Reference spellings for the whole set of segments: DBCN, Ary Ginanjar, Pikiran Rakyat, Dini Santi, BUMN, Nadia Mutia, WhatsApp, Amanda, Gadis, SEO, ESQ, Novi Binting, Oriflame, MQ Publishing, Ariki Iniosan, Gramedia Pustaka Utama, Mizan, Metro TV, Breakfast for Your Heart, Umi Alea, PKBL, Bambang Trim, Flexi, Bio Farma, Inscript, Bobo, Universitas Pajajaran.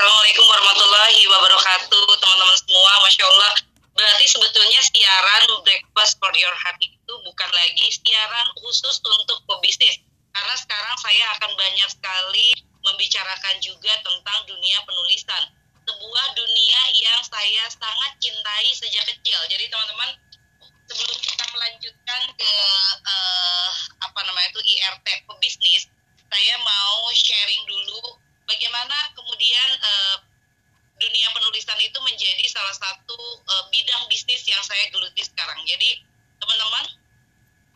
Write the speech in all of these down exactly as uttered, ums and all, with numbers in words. Assalamualaikum warahmatullahi wabarakatuh, teman-teman semua. Masya Allah, berarti sebetulnya siaran Breakfast for Your Heart itu bukan lagi siaran khusus untuk pebisnis. Karena sekarang saya akan banyak sekali membicarakan juga tentang dunia penulisan. Sebuah dunia yang saya sangat cintai sejak kecil. Jadi teman-teman, sebelum kita melanjutkan ke eh, apa namanya itu I R T pebisnis, saya mau sharing dulu bagaimana kemudian eh, dunia penulisan itu menjadi salah satu eh, bidang bisnis yang saya geluti sekarang. Jadi teman-teman,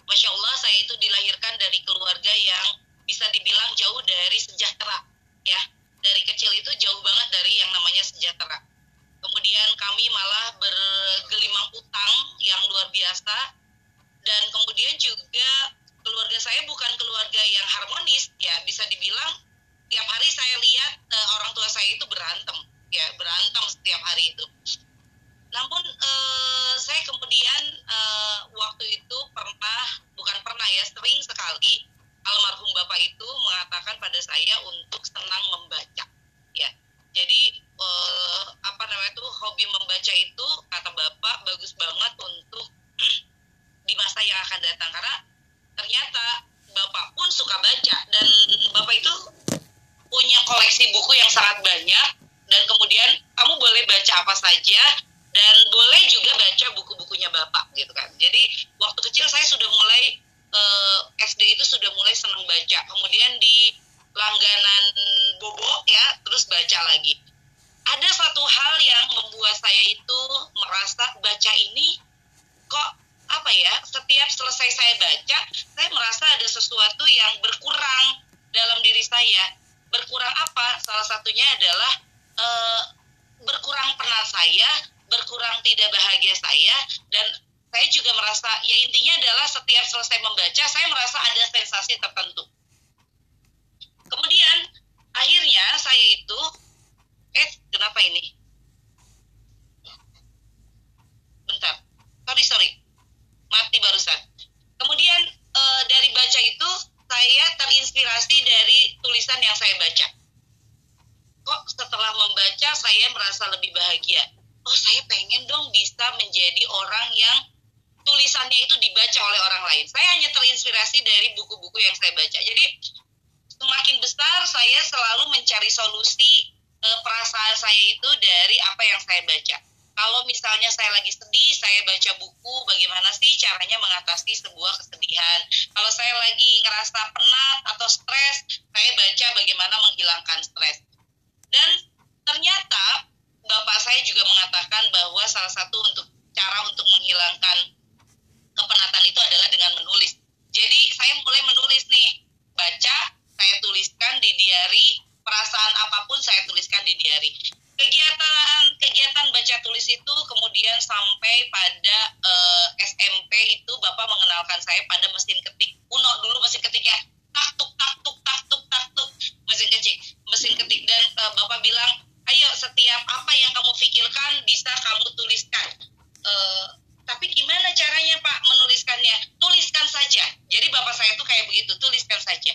Masya Allah, saya itu dilahirkan dari keluarga yang bisa dibilang jauh dari sejahtera, ya. Dari kecil itu jauh banget dari yang namanya sejahtera. Kemudian kami malah bergelimang utang yang luar biasa. Dan kemudian juga keluarga saya bukan keluarga yang harmonis, ya. Bisa dibilang tiap hari saya lihat e, orang tua saya itu berantem, ya, berantem setiap hari itu. Namun eh, saya kemudian eh, waktu itu pernah, bukan pernah ya, sering sekali almarhum bapak itu mengatakan pada saya untuk senang membaca, ya. Jadi eh, apa namanya tuh hobi membaca itu kata bapak bagus banget untuk di masa yang akan datang, karena ternyata bapak pun suka baca dan bapak itu punya koleksi buku yang sangat banyak dan kemudian kamu boleh baca apa saja. Dan boleh juga baca buku-bukunya bapak gitu kan. Jadi waktu kecil saya sudah mulai eh, S D itu sudah mulai senang baca. Kemudian di langganan Bobo ya, terus baca lagi. Ada satu hal yang membuat saya itu merasa baca ini kok apa ya, setiap selesai saya baca, saya merasa ada sesuatu yang berkurang dalam diri saya. Berkurang apa? Salah satunya adalah eh, berkurang penat saya, berkurang tidak bahagia saya, dan saya juga merasa, ya intinya adalah setiap selesai membaca, saya merasa ada sensasi tertentu. Kemudian, akhirnya saya itu, eh, kenapa ini? Bentar, sorry, sorry, mati barusan. Kemudian, e, dari baca itu, saya terinspirasi dari tulisan yang saya baca. Kok setelah membaca, saya merasa lebih bahagia? Oh, saya pengen dong bisa menjadi orang yang tulisannya itu dibaca oleh orang lain. Saya hanya terinspirasi dari buku-buku yang saya baca. Jadi, semakin besar saya selalu mencari solusi e, perasaan saya itu dari apa yang saya baca. Kalau misalnya saya lagi sedih, saya baca buku bagaimana sih caranya mengatasi sebuah kesedihan. Kalau saya lagi ngerasa penat atau stres, saya baca bagaimana menghilangkan stres. Dan ternyata bapak saya juga mengatakan bahwa salah satu untuk cara untuk menghilangkan kepenatan itu adalah dengan menulis. Jadi saya mulai menulis nih, baca, saya tuliskan di diari, perasaan apapun saya tuliskan di diari. Kegiatan kegiatan baca tulis itu kemudian sampai pada eh, S M P itu bapak mengenalkan saya pada mesin ketik. Kuno dulu mesin ketik ya, tak tuk tak tuk tak tuk tak tuk mesin ketik, mesin ketik dan eh, bapak bilang, ayo setiap apa yang kamu pikirkan bisa kamu tuliskan. E, tapi gimana caranya Pak menuliskannya? Tuliskan saja. Jadi bapak saya tuh kayak begitu, tuliskan saja.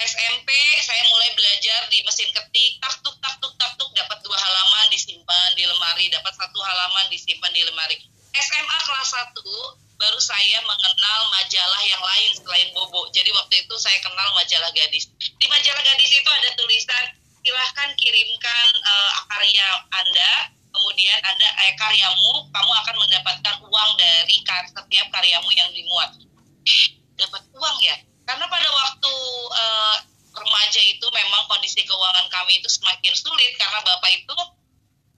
S M P saya mulai belajar di mesin ketik, taktuk taktuk taktuk, dapat dua halaman disimpan di lemari, dapat satu halaman disimpan di lemari. S M A kelas satu baru saya mengenal majalah yang lain selain Bobo. Jadi waktu itu saya kenal majalah Gadis. Di majalah Gadis itu ada tulisan, silahkan kirimkan uh, karya Anda, kemudian Anda eh, karyamu, kamu akan mendapatkan uang dari kar setiap karyamu yang dimuat. Dapat uang ya? Karena pada waktu uh, remaja itu memang kondisi keuangan kami itu semakin sulit, karena bapak itu,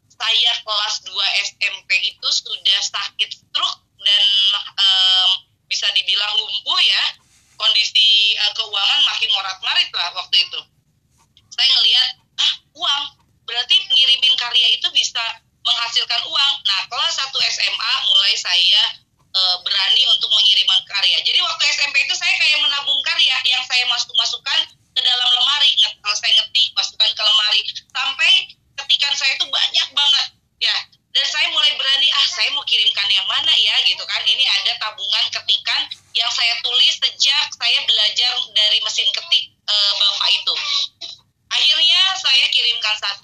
saya kelas dua S M P itu sudah sakit stroke dan um, bisa dibilang lumpuh ya, kondisi uh, keuangan makin morat-marit lah waktu itu. Saya ngelihat, ah uang, berarti ngirimin karya itu bisa menghasilkan uang. Nah, kelas satu S M A mulai saya e, berani untuk mengirimkan karya. Jadi waktu S M P itu saya kayak menabung karya yang saya masuk-masukkan ke dalam lemari. Kalau saya ngetik, masukkan ke lemari. Sampai ketikan saya itu banyak banget, ya. Dan saya mulai berani, ah saya mau kirimkan yang mana ya, gitu kan. Ini ada tabungan ketikan yang saya tulis sejak saya belajar dari mesin ketik e, bapak itu. Akhirnya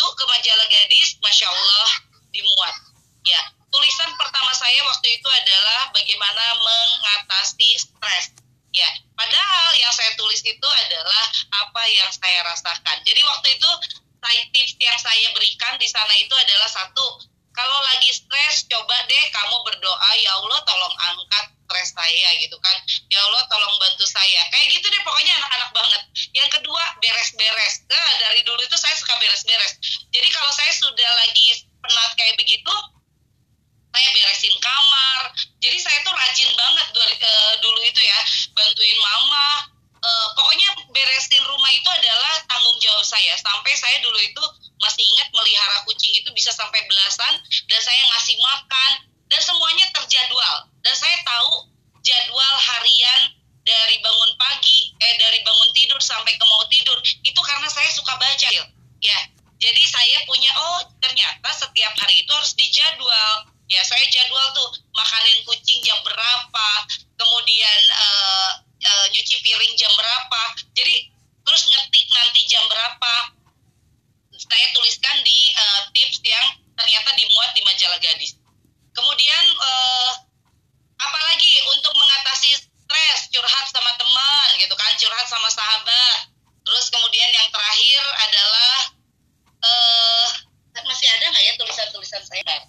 Masuk ke majalah Gadis, Masya Allah, dimuat. Ya, tulisan pertama saya waktu itu adalah bagaimana mengatasi stres. Ya, padahal yang saya tulis itu adalah apa yang saya rasakan. Jadi waktu itu tips yang saya berikan di sana itu adalah satu, kalau lagi stres, coba deh kamu berdoa, ya Allah tolong angkat stres saya gitu kan. Ya Allah tolong bantu saya. Kayak gitu deh pokoknya, anak-anak banget. Yang kedua, beres-beres. Nah, dari dulu itu saya suka beres-beres. Jadi kalau saya sudah lagi penat kayak begitu, saya beresin kamar. Jadi saya tuh rajin banget dulu itu ya, bantuin mama. Uh, pokoknya beresin rumah itu adalah tanggung jawab saya. Sampai saya dulu itu masih ingat melihara kucing itu bisa sampai belasan. Dan saya ngasih makan. Dan semuanya terjadwal. Dan saya tahu jadwal harian dari bangun pagi, eh dari bangun tidur sampai ke mau tidur. Itu karena saya suka baca. Ya, jadi saya punya, oh ternyata setiap hari itu harus dijadwal. Ya, saya jadwal tuh makanin kucing jam berapa. Kemudian... Uh, Uh, nyuci piring jam berapa, jadi terus ngetik nanti jam berapa. Saya tuliskan di uh, tips yang ternyata dimuat di majalah Gadis. Kemudian uh, apalagi untuk mengatasi stres, curhat sama teman gitu kan, curhat sama sahabat. Terus kemudian yang terakhir adalah uh, masih ada nggak ya tulisan-tulisan saya?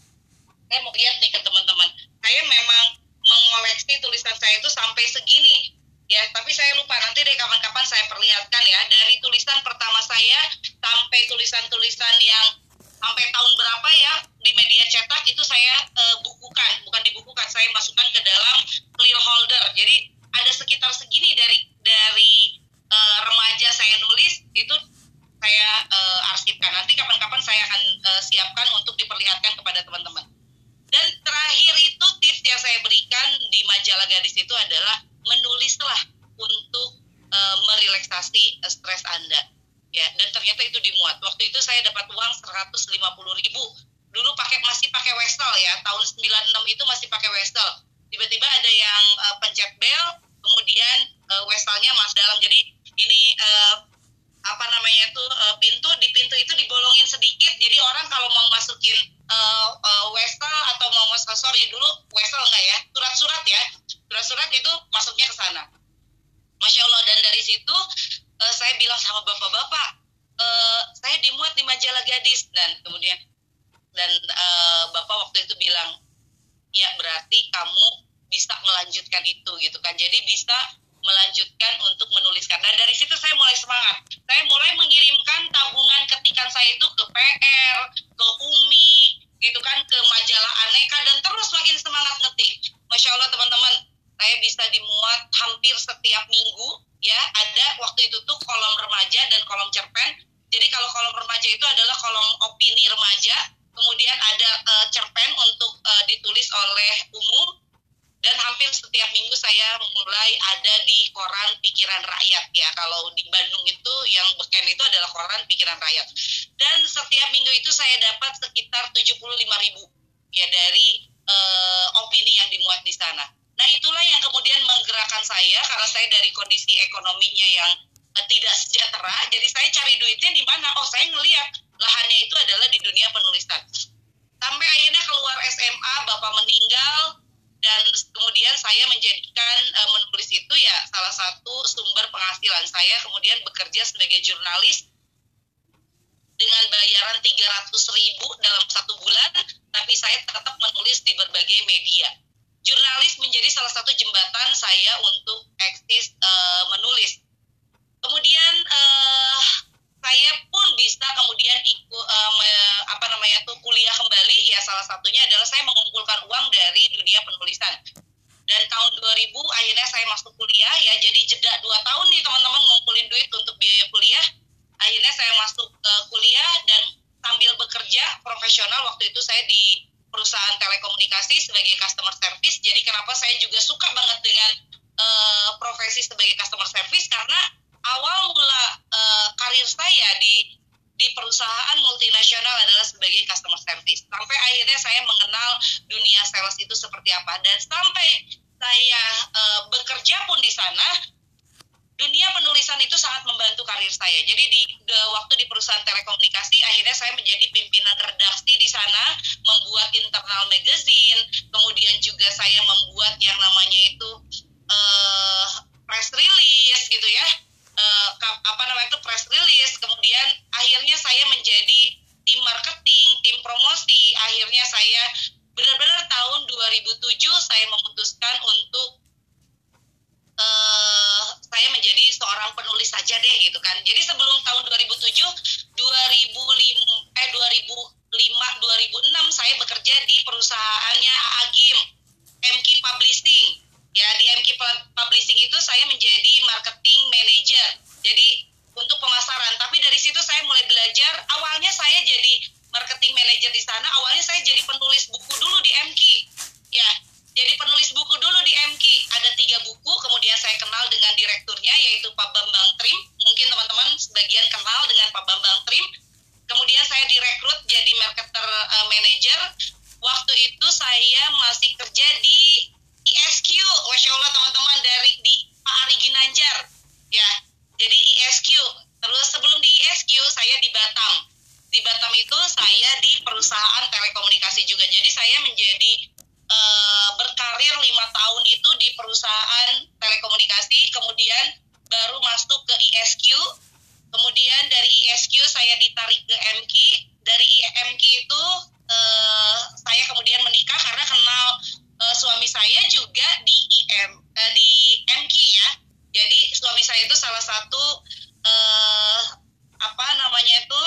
Saya mau lihat nih ke teman-teman. Saya memang mengoleksi tulisan saya itu sampai segini. Ya, tapi saya lupa, nanti deh kapan-kapan saya perlihatkan ya, dari tulisan pertama saya sampai tulisan-tulisan yang sampai tahun berapa ya di media cetak itu saya e, bukukan, bukan dibukukan, saya masukkan ke dalam clear holder. Jadi ada sekitar segini dari dari e, remaja saya nulis itu saya e, arsipkan. Nanti kapan-kapan saya akan e, siapkan untuk diperlihatkan kepada teman-teman. Dan terakhir itu tips yang saya berikan di majalah Gadis itu adalah menulislah untuk e, merelaksasi stres Anda. Ya, dan ternyata itu dimuat. Waktu itu saya dapat uang seratus lima puluh ribu. Dulu pakai masih pakai wesel ya, tahun sembilan enam itu masih pakai wesel. Tiba-tiba ada yang e, pencet bel, kemudian e, weselnya masuk dalam. Jadi ini e, apa namanya tuh e, pintu, di pintu itu dibolongin sedikit. Jadi orang kalau mau masukin e, e, wesel atau mau masuk, sorry dulu wesel enggak ya, surat-surat ya. Surat-surat itu masuknya ke sana. Masya Allah, dan dari situ uh, saya bilang sama bapak-bapak, uh, saya dimuat di majalah Gadis. Dan kemudian dan uh, bapak waktu itu bilang, ya berarti kamu bisa melanjutkan itu gitu kan. Jadi bisa melanjutkan untuk menuliskan. Dan dari situ saya mulai semangat. Saya mulai mengirimkan tabungan ketikan saya itu ke P R, ke U M I, gitu kan, ke majalah Aneka, dan terus makin semangat ngetik. Masya Allah teman-teman. Saya bisa dimuat hampir setiap minggu, ya. Ada waktu itu tuh kolom remaja dan kolom cerpen. Jadi kalau kolom remaja itu adalah kolom opini remaja, kemudian ada uh, cerpen untuk uh, ditulis oleh umum, dan hampir setiap minggu saya mulai ada di koran Pikiran Rakyat, ya. Kalau di Bandung itu yang beken itu adalah koran Pikiran Rakyat. Dan setiap minggu itu saya dapat sekitar tujuh puluh lima ribu, ya, dari uh, opini yang dimuat di sana. Nah itulah yang kemudian menggerakkan saya, karena saya dari kondisi ekonominya yang eh, tidak sejahtera, jadi saya cari duitnya di mana? Oh, saya ngelihat lahannya itu adalah di dunia penulisan. Sampai akhirnya keluar S M A, bapak meninggal, dan kemudian saya menjadikan eh, menulis itu ya salah satu sumber penghasilan saya. Kemudian bekerja sebagai jurnalis dengan bayaran tiga ratus ribu dalam satu bulan, tapi saya tetap menulis di berbagai media. Jurnalis menjadi salah satu jembatan saya untuk eksis uh, menulis. Kemudian uh, saya pun bisa kemudian ikut uh, apa namanya tuh kuliah kembali. Ya salah satunya adalah saya mengumpulkan uang dari dunia penulisan. Dan tahun dua ribu akhirnya saya masuk kuliah ya. Jadi jeda dua tahun nih teman-teman ngumpulin duit untuk biaya kuliah. Akhirnya saya masuk uh, kuliah dan sambil bekerja profesional. Waktu itu saya di perusahaan telekomunikasi sebagai customer service. Jadi kenapa saya juga suka banget dengan uh, profesi sebagai customer service, karena awal mula uh, karir saya di di perusahaan multinasional adalah sebagai customer service. Sampai akhirnya saya mengenal dunia sales itu seperti apa, dan sampai saya uh, bekerja pun di sana, dunia penulisan itu sangat membantu karir saya. Jadi di, di waktu di perusahaan telekomunikasi, akhirnya saya menjadi pimpinan redaksi di sana, membuat internal magazine, kemudian juga saya membuat yang namanya itu uh, press release gitu ya, uh, apa namanya itu press release. Kemudian akhirnya saya menjadi tim marketing, tim promosi. Akhirnya saya benar-benar tahun dua ribu tujuh saya memutuskan untuk uh, saya menjadi seorang penulis saja deh gitu kan. Jadi sebelum tahun dua ribu tujuh, dua ribu lima, dua ribu enam saya bekerja di perusahaannya Agim, M Q Publishing. Ya, di M Q Publishing itu saya menjadi marketing manager. Jadi untuk pemasaran, tapi dari situ saya mulai belajar. Awalnya saya jadi marketing manager di sana, awalnya saya jadi penulis buku dulu di M Q. Ya, jadi penulis buku dulu di M Q. Ada tiga buku, kemudian saya kenal dengan direkturnya, yaitu Pak Bambang Trim. Mungkin teman-teman sebagian kenal dengan Pak Bambang Trim. Kemudian saya direkrut jadi marketer uh, manager. Waktu itu saya masih kerja di E S Q. Masya Allah teman-teman, dari di Pak Ary Ginanjar. Ya, jadi E S Q. Terus sebelum di E S Q, saya di Batam. Di Batam itu saya di perusahaan telekomunikasi juga. Jadi saya menjadi e, berkarir lima tahun itu di perusahaan telekomunikasi. Kemudian baru masuk ke E S Q. Kemudian dari E S Q saya ditarik ke M Q. Dari M Q itu e, saya kemudian menikah karena kenal e, suami saya juga di I M e, di M Q ya. Jadi suami saya itu salah satu eh, apa namanya itu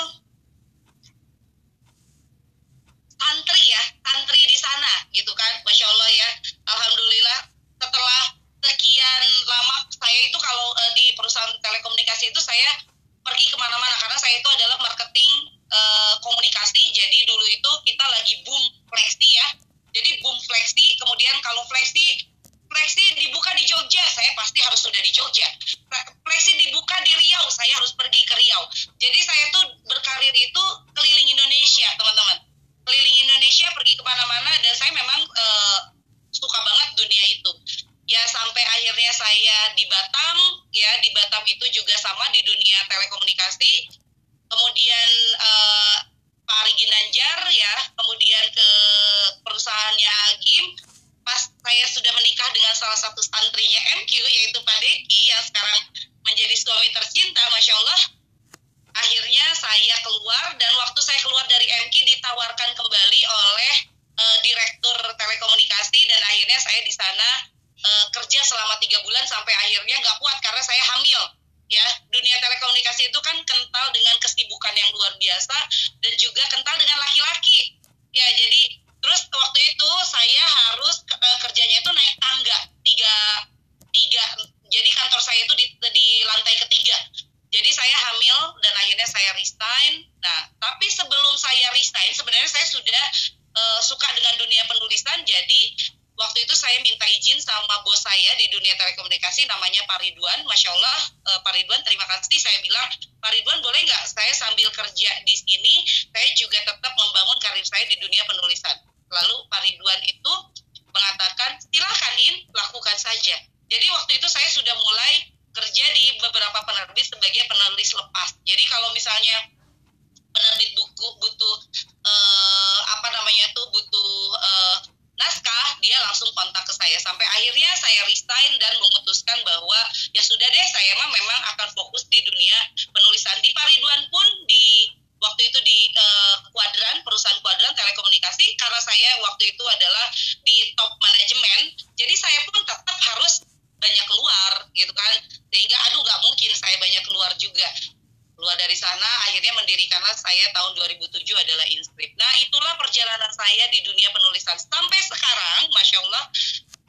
santri ya, santri di sana gitu kan, masya Allah ya, alhamdulillah setelah sekian lama saya itu kalau eh, di perusahaan telekomunikasi itu saya pergi kemana-mana karena saya itu adalah marketing eh, komunikasi. Jadi dulu itu kita lagi boom flexi ya, jadi boom flexi, kemudian kalau flexi Flexi dibuka di Jogja, saya pasti harus sudah di Jogja. Flexi dibuka di Riau, saya harus pergi ke Riau. Jadi saya tuh berkarir itu keliling Indonesia, teman-teman. Keliling Indonesia, pergi kemana-mana, dan saya memang uh, suka banget dunia itu. Ya sampai akhirnya saya di Batam, ya di Batam itu juga sama di dunia telekomunikasi. Kemudian uh, Pak Ary Ginanjar, ya, kemudian ke perusahaannya Agim. Pas saya sudah menikah dengan salah satu santrinya M Q, yaitu Pak Deki, yang sekarang menjadi suami tercinta, Masya Allah, akhirnya saya keluar, dan waktu saya keluar dari M Q ditawarkan kembali oleh uh, direktur telekomunikasi, dan akhirnya saya di sana uh, kerja selama tiga bulan, sampai akhirnya nggak kuat, karena saya hamil. Ya, dunia telekomunikasi itu kan kental dengan kesibukan yang luar biasa, dan juga kental dengan laki-laki. Ya, jadi terus waktu itu saya harus uh, kerjanya itu naik tangga tiga tiga. Jadi kantor saya itu di, di lantai ketiga. Jadi saya hamil dan akhirnya saya resign. Nah, tapi sebelum saya resign sebenarnya saya sudah uh, suka dengan dunia penulisan. Jadi waktu itu saya minta izin sama bos saya di dunia telekomunikasi, namanya Pak Ridwan. Masya Allah, uh, Pak Ridwan, terima kasih. Saya bilang, Pak Ridwan, boleh nggak saya sambil kerja di sini, saya juga tetap membangun karir saya di dunia penulisan. Lalu Pak Ridwan itu mengatakan, silahkan In, lakukan saja. Jadi waktu itu saya sudah mulai kerja di beberapa penerbit sebagai penulis lepas. Jadi kalau misalnya penerbit buku butuh eh, apa namanya tuh butuh eh, naskah, dia langsung kontak ke saya. Sampai akhirnya saya resign dan memutuskan bahwa ya sudah deh, saya mah memang akan fokus di dunia penulisan. Di Pak Ridwan pun di waktu itu di uh, kuadran, perusahaan kuadran telekomunikasi, karena saya waktu itu adalah di top manajemen, jadi saya pun tetap harus banyak keluar gitu kan, sehingga aduh nggak mungkin saya banyak keluar juga. Keluar dari sana, akhirnya mendirikanlah saya tahun dua ribu tujuh adalah Inscript. Nah, itulah perjalanan saya di dunia penulisan. Sampai sekarang, Masya Allah,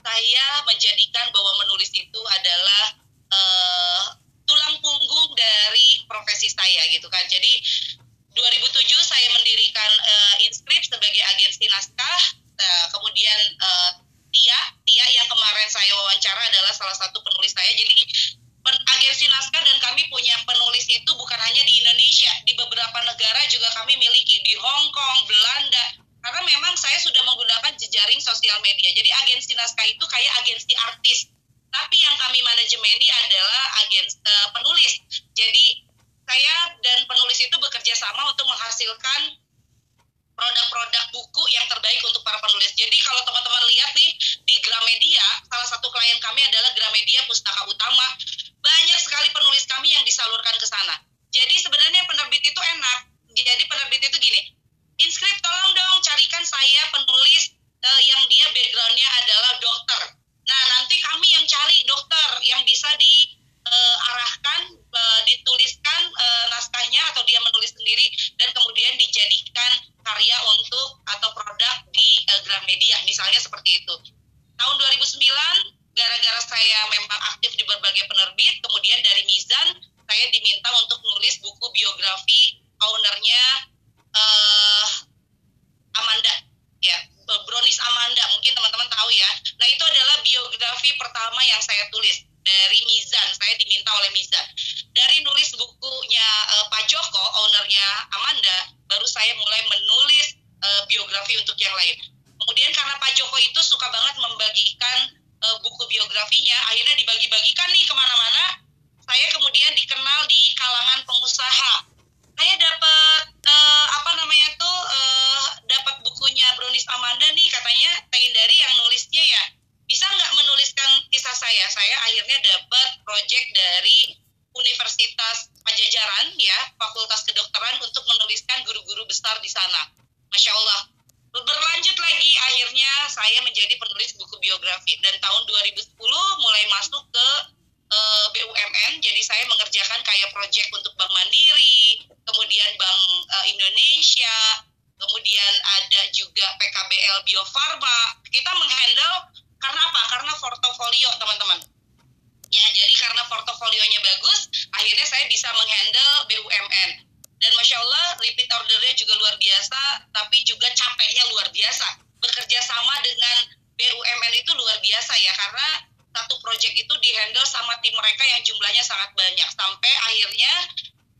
saya menjadikan bahwa menulis itu adalah uh, tulang punggung dari profesi saya gitu kan. Jadi dua ribu tujuh saya mendirikan uh, Inscript sebagai agensi naskah. Nah, kemudian uh, Tia, Tia yang kemarin saya wawancara adalah salah satu penulis saya. Jadi pen, agensi naskah, dan kami punya penulis itu bukan hanya di Indonesia, di beberapa negara juga kami miliki, di Hong Kong, Belanda. Karena memang saya sudah menggunakan jejaring sosial media. Jadi agensi naskah itu kayak agensi artis. tapi yang kami manajemeni adalah agen uh, penulis. Jadi saya dan penulis itu bekerja sama untuk menghasilkan produk-produk buku yang terbaik untuk para penulis. Jadi kalau teman-teman lihat nih di Gramedia, salah satu klien kami adalah Gramedia Pustaka Utama. Banyak sekali penulis kami yang disalurkan ke sana. Jadi sebenarnya penerbit itu enak. Jadi penerbit itu gini, Inscript tolong dong carikan saya penulis uh, yang dia backgroundnya adalah dokter. Nah nanti kami yang cari dokter yang bisa diarahkan, uh, uh, dituliskan uh, naskahnya atau dia menulis sendiri dan kemudian dijadikan karya untuk atau produk di uh, Gramedia, misalnya seperti itu. Tahun dua ribu sembilan, gara-gara saya memang aktif di berbagai penerbit, kemudian dari Mizan, saya diminta untuk nulis buku biografi ownernya uh, Amanda, ya, Brownies Amanda, mungkin teman-teman tahu ya. Nah itu adalah biografi pertama yang saya tulis dari Mizan, saya diminta oleh Mizan. Dari nulis bukunya uh, Pak Joko, ownernya Amanda, baru saya mulai menulis uh, biografi untuk yang lain. Kemudian karena Pak Joko itu suka banget membagikan buku biografinya, akhirnya dibagi-bagikan nih kemana-mana. Saya kemudian dikenal di kalangan pengusaha. Saya dapat uh, apa namanya tuh uh, dapat bukunya Brownies Amanda nih, katanya Teh Indari yang nulisnya ya, bisa nggak menuliskan kisah saya? Saya akhirnya dapat project dari Universitas Pajajaran ya, Fakultas Kedokteran, untuk menuliskan guru-guru besar di sana. Masya Allah. Berlanjut lagi, akhirnya saya menjadi penulis buku biografi. Dan tahun dua ribu sepuluh mulai masuk ke uh, B U M N, jadi saya mengerjakan kayak proyek untuk Bank Mandiri, kemudian Bank uh, Indonesia, kemudian ada juga P K B L Bio Farma. Kita menghandle, karena apa? Karena portofolio, teman-teman. Ya, jadi karena portofolionya bagus, akhirnya saya bisa menghandle B U M N. Dan Masya Allah, repeat ordernya juga luar biasa, tapi juga capeknya luar biasa. Bekerja sama dengan B U M N itu luar biasa ya, karena satu proyek itu dihandle sama tim mereka yang jumlahnya sangat banyak. Sampai akhirnya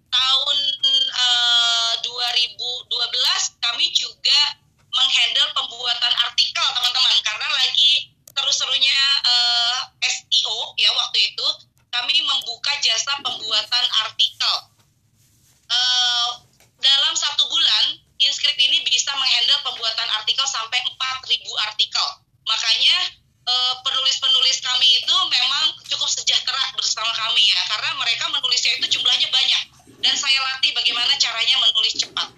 tahun uh, dua ribu dua belas kami juga menghandle pembuatan artikel, teman-teman. Karena lagi seru-serunya uh, S E O ya waktu itu, kami membuka jasa pembuatan artikel. Uh, dalam satu bulan Inscript ini bisa menghandle pembuatan artikel sampai empat ribu artikel. Makanya uh, penulis-penulis kami itu memang cukup sejahtera bersama kami ya, karena mereka menulisnya itu jumlahnya banyak dan saya latih bagaimana caranya menulis cepat.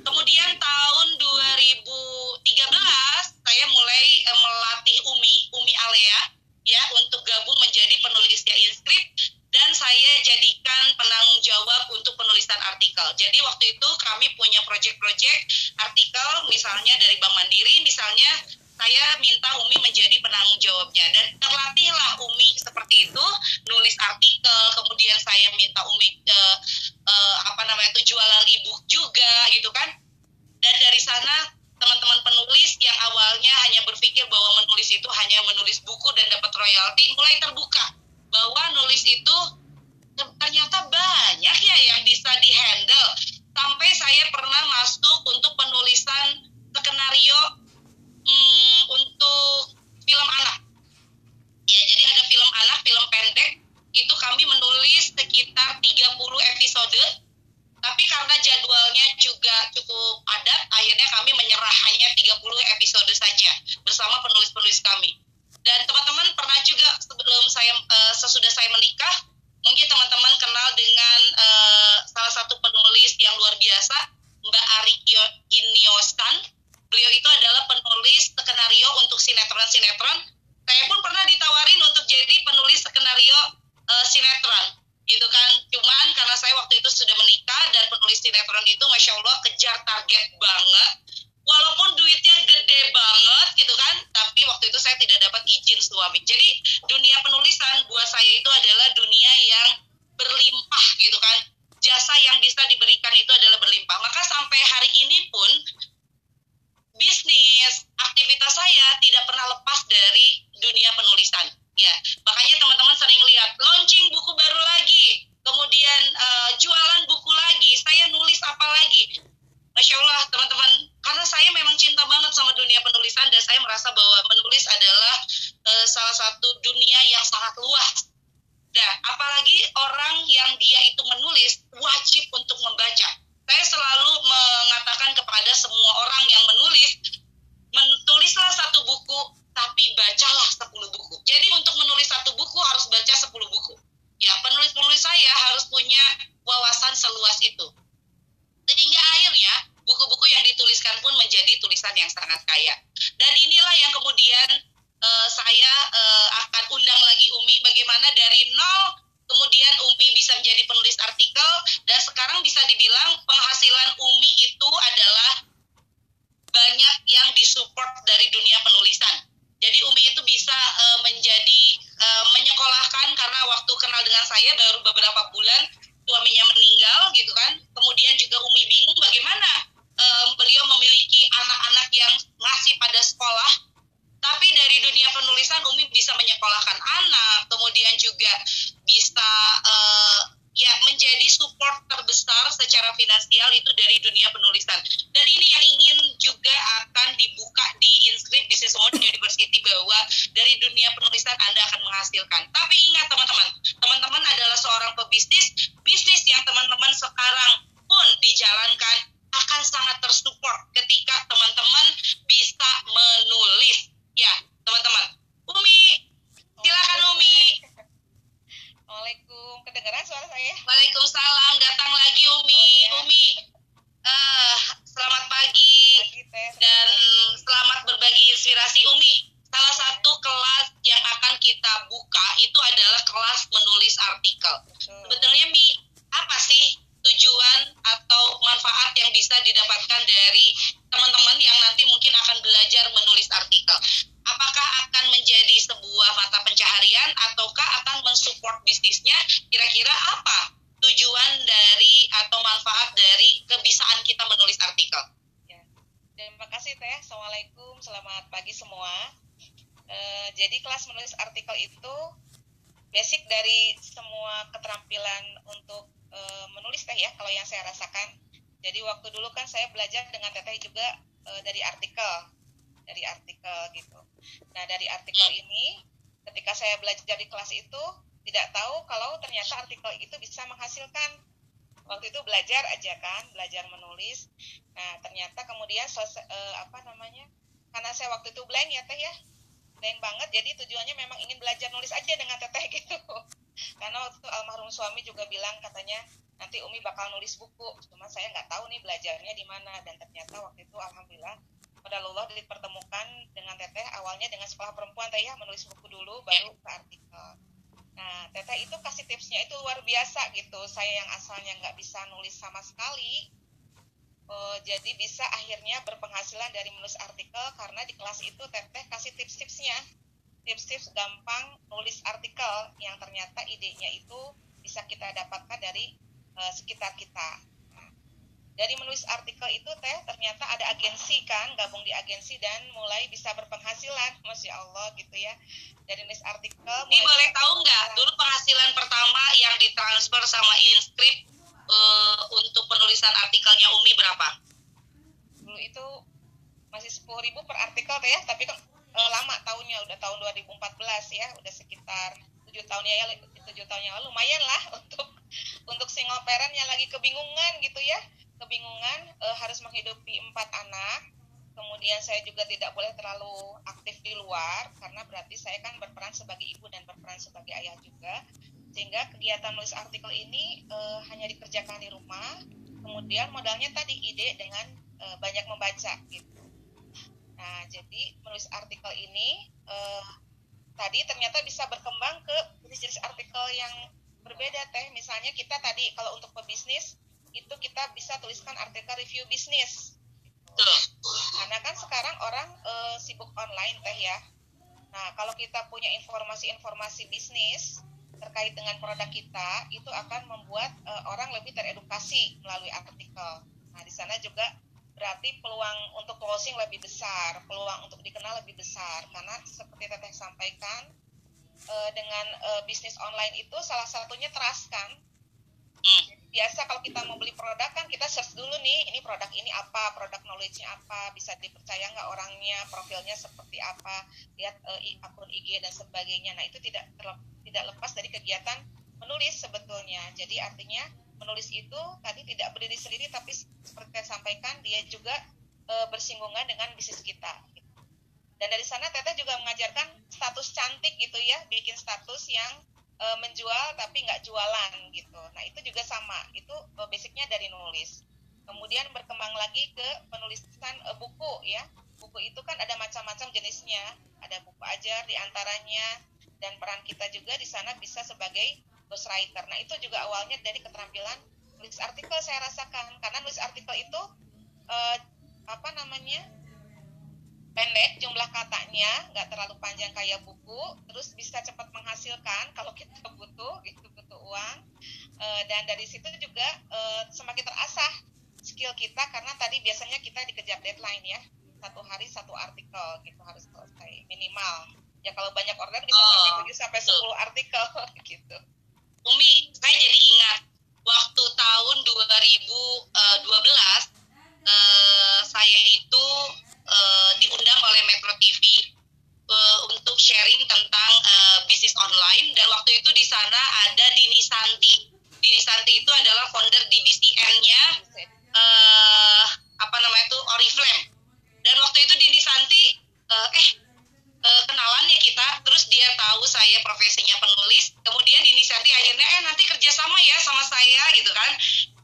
Kemudian tahun dua ribu tiga belas saya mulai uh, melatih Umi Umi Alea ya untuk gabung menjadi penulisnya Inscript. Dan saya jadikan penanggung jawab untuk penulisan artikel. Jadi waktu itu kami punya proyek-proyek artikel, misalnya dari Bank Mandiri, misalnya saya minta Umi menjadi penanggung jawabnya. Dan terlatihlah Umi seperti itu, nulis artikel, kemudian saya minta Umi eh, eh, apa namanya itu jualan e-book juga gitu kan. Dan dari sana teman-teman penulis yang awalnya hanya berpikir bahwa menulis itu hanya menulis buku dan dapat royalti, mulai terbuka. Bahwa nulis itu ternyata banyak ya yang bisa dihandle. Sampai saya pernah masuk untuk penulisan skenario hmm, untuk film anak. Ya, jadi ada film anak, film pendek, itu kami menulis sekitar tiga puluh episode. Tapi karena jadwalnya juga cukup padat, akhirnya kami menyerah hanya tiga puluh episode saja bersama penulis-penulis kami. Dan teman-teman pernah juga sebelum saya uh, sesudah saya menikah, mungkin teman-teman kenal dengan uh, salah satu penulis yang luar biasa, Mbak Ariki Iniosan. Beliau itu adalah penulis skenario untuk sinetron-sinetron. Saya pun pernah ditawarin untuk jadi penulis skenario uh, sinetron, gitu kan. Cuman karena saya waktu itu sudah menikah dan penulis sinetron itu, Masya Allah, kejar target banget. Walaupun duitnya gede banget gitu kan, tapi waktu itu saya tidak dapat izin suami. Jadi dunia penulisan buat saya itu adalah dunia yang berlimpah gitu kan. Jasa yang bisa diberikan itu adalah berlimpah. Maka sampai hari ini pun bisnis, aktivitas saya tidak pernah lepas dari dunia penulisan. Ya, makanya teman-teman sering lihat launching buku baru lagi, kemudian uh, jualan buku lagi, saya nulis apa lagi. Masya Allah teman-teman, karena saya memang cinta banget sama dunia penulisan dan saya merasa bahwa menulis adalah uh, salah satu dunia yang sangat luas. Nah, apalagi orang yang dia itu menulis wajib untuk membaca. Saya selalu mengatakan kepada semua orang yang menulis, menulislah satu buku, tapi bacalah sepuluh buku. Jadi untuk menulis satu buku harus baca sepuluh buku. Ya, penulis-penulis saya harus punya wawasan seluas itu. Sehingga akhirnya buku-buku yang dituliskan pun menjadi tulisan yang sangat kaya. Dan inilah yang kemudian Uh, saya uh, akan undang lagi Umi, bagaimana dari nol kemudian Umi bisa menjadi penulis artikel, dan sekarang bisa dibilang penghasilan Umi itu adalah banyak yang disupport dari dunia penulisan. Jadi Umi itu bisa uh, menjadi uh, menyekolahkan, karena waktu kenal dengan saya baru beberapa bulan suaminya meninggal gitu kan, kemudian juga Umi bingung bagaimana uh, beliau memiliki anak-anak yang masih pada sekolah. Tapi dari dunia penulisan Umi bisa menyekolahkan anak, kemudian juga bisa uh, ya menjadi support terbesar secara finansial itu dari dunia penulisan. Dan ini yang ingin juga akan dibuka di Inscript Business World University, bahwa dari dunia penulisan Anda akan menghasilkan. Tapi ingat teman-teman, teman-teman adalah seorang pebisnis, bisnis yang teman-teman sekarang pun dijalankan akan sangat tersupport ketika teman-teman bisa menulis. Ya, teman-teman. Umi, silakan Umi. Waalaikumsalam. Kedengeran suara saya? Waalaikumsalam. Datang lagi Umi. Oh, iya. Umi, uh, selamat pagi. Pagi teh, selamat dan pagi. Selamat berbagi inspirasi Umi. Salah satu kelas yang akan kita buka itu adalah kelas menulis artikel. Betul. Sebetulnya Mi, apa sih tujuan atau manfaat yang bisa didapatkan dari teman-teman yang nanti mungkin akan belajar menulis artikel? Apakah akan menjadi sebuah mata pencaharian ataukah akan mensupport bisnisnya? Kira-kira apa tujuan dari atau manfaat dari kebisaan kita menulis artikel? Ya. Terima kasih Teh. Assalamualaikum, selamat pagi semua. E, jadi kelas menulis artikel itu basic dari semua keterampilan untuk menulis Teh ya, kalau yang saya rasakan. Jadi waktu dulu kan saya belajar dengan Teteh juga e, dari artikel, dari artikel gitu. Nah dari artikel ini, ketika saya belajar di kelas itu tidak tahu kalau ternyata artikel itu bisa menghasilkan. Waktu itu belajar aja kan, belajar menulis. Nah ternyata kemudian selesai, e, apa namanya? Karena saya waktu itu blank ya Teh ya, blank banget. Jadi tujuannya memang ingin belajar nulis aja dengan Teteh gitu. Karena waktu itu almarhum suami juga bilang katanya nanti Umi bakal nulis buku, cuma saya nggak tahu nih belajarnya di mana. Dan ternyata waktu itu alhamdulillah pada Allah dipertemukan dengan Teteh, awalnya dengan sekolah perempuan Teh ya, menulis buku dulu baru ke artikel. Nah Teteh itu kasih tipsnya itu luar biasa gitu, saya yang asalnya nggak bisa nulis sama sekali oh, jadi bisa akhirnya berpenghasilan dari menulis artikel, karena di kelas itu Teteh kasih tips-tipsnya, tips-tips gampang nulis artikel yang ternyata idenya itu bisa kita dapatkan dari uh, sekitar kita. Nah, dari menulis artikel itu Teh ternyata ada agensi kan, gabung di agensi dan mulai bisa berpenghasilan, Masya Allah gitu ya. Dari nulis artikel. Ini boleh tahu nggak dulu penghasilan pertama yang ditransfer sama Inscript uh, untuk penulisan artikelnya Umi berapa? Dulu itu masih sepuluh ribu per artikel Teh ya, tapi kan lama tahunnya, udah tahun dua ribu empat belas ya, udah sekitar tujuh tahun ya, tujuh tahun yang lalu. Lumayan lah untuk untuk single parent yang lagi kebingungan gitu ya, kebingungan e, harus menghidupi empat anak. Kemudian saya juga tidak boleh terlalu aktif di luar, karena berarti saya kan berperan sebagai ibu dan berperan sebagai ayah juga, sehingga kegiatan nulis artikel ini e, hanya dikerjakan di rumah. Kemudian modalnya tadi ide dengan e, banyak membaca gitu. Nah, jadi menulis artikel ini eh, tadi ternyata bisa berkembang ke jenis-jenis artikel yang berbeda Teh. Misalnya kita tadi kalau untuk pebisnis itu kita bisa tuliskan artikel review bisnis. Karena kan sekarang orang eh, sibuk online Teh ya. Nah, kalau kita punya informasi-informasi bisnis terkait dengan produk kita, itu akan membuat eh, orang lebih teredukasi melalui artikel. Nah, di sana juga berarti peluang untuk closing lebih besar, peluang untuk dikenal lebih besar. Karena seperti Teteh sampaikan, dengan bisnis online itu salah satunya trust kan. Jadi biasa kalau kita mau beli produk kan kita search dulu nih, ini produk ini apa, produk knowledge-nya apa, bisa dipercaya nggak orangnya, profilnya seperti apa, lihat e, akun I G dan sebagainya. Nah itu tidak terlep, tidak lepas dari kegiatan menulis sebetulnya. Jadi artinya menulis itu tadi tidak berdiri sendiri, tapi seperti saya sampaikan dia juga e, bersinggungan dengan bisnis kita. Gitu. Dan dari sana Teteh juga mengajarkan status cantik gitu ya, bikin status yang menjual tapi nggak jualan gitu. Nah itu juga sama, itu basicnya dari nulis. Kemudian berkembang lagi ke penulisan e, buku ya. Buku itu kan ada macam-macam jenisnya, ada buku ajar diantaranya, dan peran kita juga di sana bisa sebagai ghostwriter. Nah itu juga awalnya dari keterampilan nulis artikel saya rasakan, karena nulis artikel itu e, apa namanya pendek jumlah katanya, nggak terlalu panjang kayak buku, terus bisa cepat menghasilkan kalau kita butuh, gitu, butuh uang. E, dan dari situ juga e, semakin terasah skill kita, karena tadi biasanya kita dikejar deadline ya, satu hari satu artikel gitu harus selesai minimal. Ya kalau banyak order bisa oh, sampai tujuh sampai sepuluh artikel gitu. Umi, saya jadi ingat waktu tahun dua ribu dua belas eh, saya itu Uh, diundang oleh Metro T V uh, untuk sharing tentang uh, bisnis online, dan waktu itu di sana ada Dini Santi. Dini Santi itu adalah founder D B C N-nya uh, apa namanya itu Oriflame. Dan waktu itu Dini Santi uh, eh uh, kenalannya kita, terus dia tahu saya profesinya penulis. Kemudian Dini Santi akhirnya eh nanti kerjasama ya sama saya gitu kan.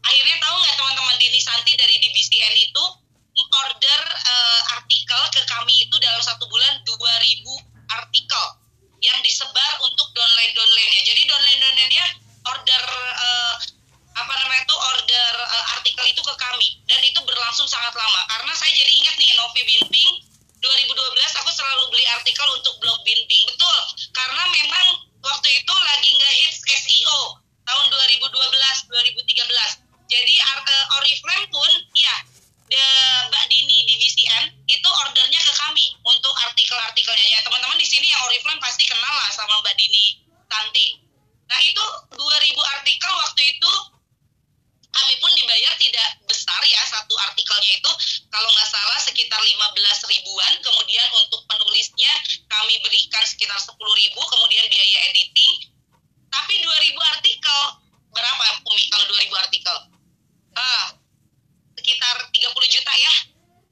Akhirnya tahu nggak teman-teman, Dini Santi dari D B C N itu order uh, artikel ke kami itu dalam satu bulan dua ribu artikel yang disebar untuk downline-downline-nya. Jadi downline-downline-nya order uh, apa namanya itu order uh, artikel itu ke kami, dan itu berlangsung sangat lama. Karena saya jadi ingat nih, Novi Binting dua ribu dua belas aku selalu beli artikel untuk blog Binting. Betul, karena memang waktu itu lagi ngehits S E O tahun dua ribu dua belas dua ribu tiga belas. Jadi uh, Oriflame pun ya The, Mbak Dini di D B C N itu ordernya ke kami untuk artikel-artikelnya. Ya teman-teman di sini yang Oriflame pasti kenal lah sama Mbak Dini Santi. Nah itu dua ribu artikel waktu itu kami pun dibayar tidak besar ya, satu artikelnya itu kalau nggak salah sekitar lima belas ribuan. Kemudian untuk penulisnya kami berikan sekitar sepuluh ribu, kemudian biaya editing. Tapi dua ribu artikel berapa Umi kalau dua ribu artikel? Ah sekitar tiga puluh juta ya,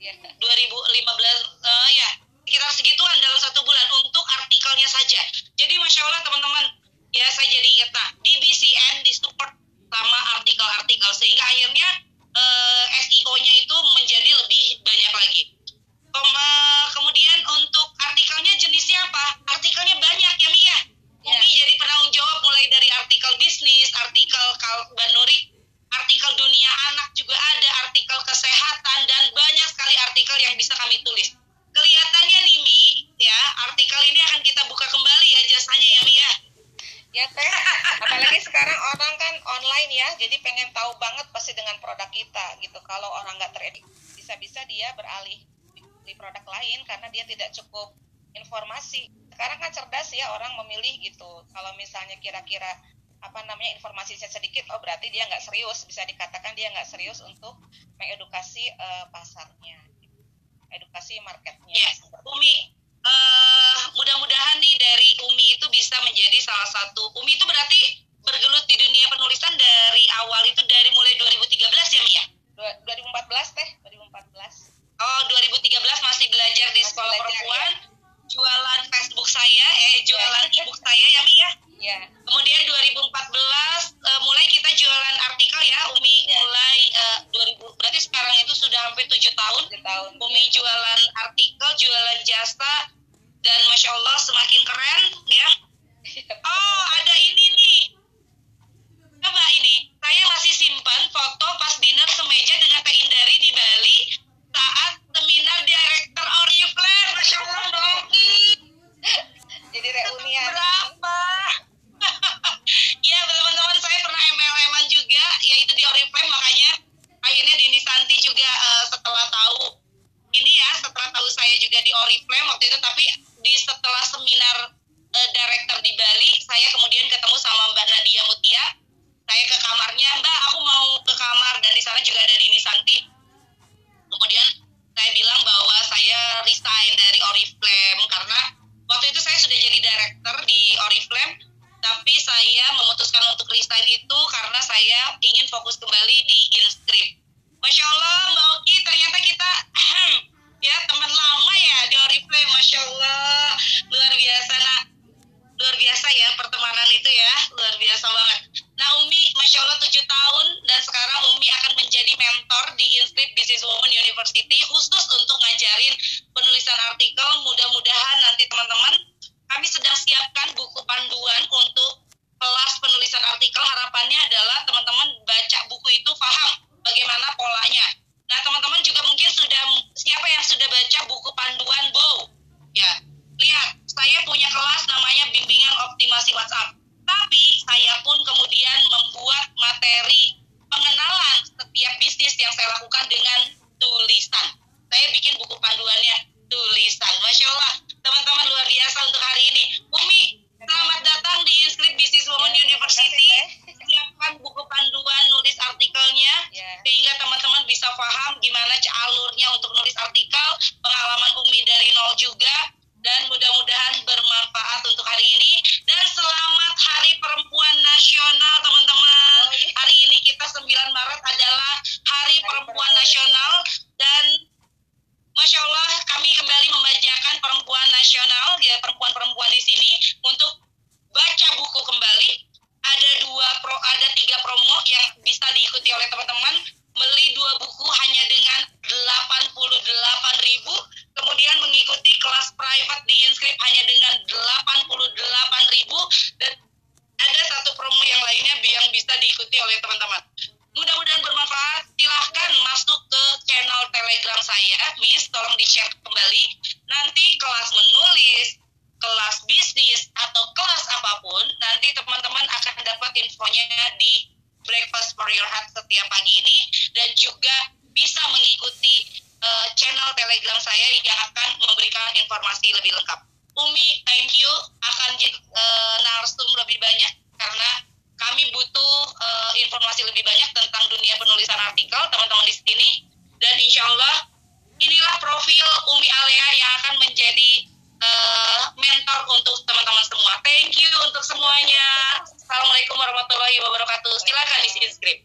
ya. dua ribu lima belas uh, ya sekitar segituan dalam satu bulan untuk artikelnya saja. Jadi Masya Allah teman-teman ya, saya jadi ingat nah, D B C N disupport sama artikel-artikel sehingga akhirnya uh, S E O-nya itu menjadi lebih banyak lagi. Koma, kemudian untuk artikelnya jenisnya apa? Artikelnya banyak ya Mia ya. Umi jadi penanggung jawab mulai dari artikel bisnis, artikel Banurik, artikel dunia anak juga ada, artikel kesehatan, dan banyak sekali artikel yang bisa kami tulis. Kelihatannya nih Mi, ya artikel ini akan kita buka kembali ya jasanya ya Mi ya. Ya Teh, apalagi sekarang orang kan online ya, jadi pengen tahu banget pasti dengan produk kita gitu. Kalau orang nggak teredik, bisa-bisa dia beralih di produk lain karena dia tidak cukup informasi. Sekarang kan cerdas ya orang memilih gitu. Kalau misalnya kira-kira apa namanya informasinya sedikit, oh berarti dia nggak serius, bisa dikatakan dia nggak serius untuk mengedukasi uh, pasarnya, edukasi marketnya. Yes, Umi, uh, mudah-mudahan nih dari Umi itu bisa menjadi salah satu. Umi itu berarti bergelut di dunia penulisan dari awal itu dari mulai dua ribu tiga belas ya Mia? dua ribu empat belas Teh, dua ribu empat belas. Oh dua ribu tiga belas masih belajar di masih sekolah belajar, perempuan. Ya. Jualan Facebook saya, eh jualan ebook saya ya Mi ya. Yeah. Kemudian dua ribu empat belas uh, mulai kita jualan artikel ya Umi, yeah. Mulai uh, dua ribu berarti sekarang itu sudah hampir tujuh tahun. tujuh tahun Umi yeah. Jualan artikel, jualan jasa, dan Masya Allah semakin keren ya. Oh ada ini nih. Coba ini, saya masih simpan foto pas dinner semeja dengan Teh Indari di Bali saat seminar Direktur Oriflame. Masya Allah Doki. Jadi reunian berapa? Ya teman-teman, saya pernah M L M-an juga, yaitu di Oriflame. Makanya akhirnya Dini Santi juga uh, setelah tahu ini ya, setelah tahu saya juga di Oriflame waktu itu, tapi di setelah seminar uh, Direktur di Bali, saya kemudian ketemu sama Mbak Nadia Mutia. saya ke kamarnya, Mbak, aku mau ke kamar, dan di sana juga ada Dini Santi. Kemudian saya bilang bahwa saya resign dari Oriflame karena waktu itu saya sudah jadi director di Oriflame, tapi saya memutuskan untuk resign itu karena saya ingin fokus kembali di Inscript. Masya Allah, Mbak Oki, ternyata kita ya teman lama ya di Oriflame, Masya Allah, luar biasa. Nah, luar biasa ya pertemanan itu ya, luar biasa banget. Nah, Umi, Masya Allah tujuh tahun, dan sekarang Umi akan menjadi mentor di Inscript Businesswoman University khusus untuk ngajarin penulisan artikel. Mudah-mudahan nanti teman-teman, kami sedang siapkan buku panduan untuk kelas penulisan artikel. Harapannya adalah teman-teman baca buku itu paham bagaimana polanya. Nah, teman-teman juga mungkin sudah, siapa yang sudah baca buku panduan Bo? Ya, lihat, saya punya kelas namanya Bimbingan Optimasi WhatsApp. Tapi saya pun kemudian membuat materi pengenalan setiap bisnis yang saya lakukan dengan tulisan. Saya bikin buku panduannya tulisan. Masya Allah, teman-teman, luar biasa untuk hari ini. Umi, selamat datang di Inscript Businesswoman ya, University. Siapkan buku panduan nulis artikelnya, ya, sehingga teman-teman bisa paham gimana alurnya untuk nulis artikel, pengalaman Umi dari nol juga, dan mudah-mudahan bermanfaat untuk hari ini. Dan selamat Hari Perempuan Nasional, teman-teman. Hari ini kita sembilan Maret adalah Hari Perempuan Nasional, dan Masya Allah kami kembali membacakan perempuan nasional, ya, perempuan-perempuan di sini untuk baca buku kembali. Ada dua pro, ada tiga promo yang bisa diikuti oleh teman-teman. Beli dua buku hanya dengan delapan puluh delapan ribu, kemudian mengikuti kelas private di Inscript hanya dengan delapan puluh delapan ribu, dan ada satu promo yang lainnya yang bisa diikuti oleh teman-teman. Mudah-mudahan bermanfaat. Silahkan masuk ke channel Telegram saya, Miss, tolong di-share kembali. Nanti kelas menulis, kelas bisnis, atau kelas apapun, nanti teman-teman akan dapat infonya di Breakfast for Your Heart setiap pagi ini, dan juga bisa mengikuti uh, channel Telegram saya yang akan memberikan informasi lebih lengkap. Umi, thank you, akan uh, narsum lebih banyak karena kami butuh uh, informasi lebih banyak tentang dunia penulisan artikel teman-teman di sini, dan insya Allah inilah profil Umi Alea yang akan menjadi uh, mentor untuk teman-teman semua. Thank you untuk semuanya. Assalamualaikum warahmatullahi wabarakatuh. Silakan di Inscript.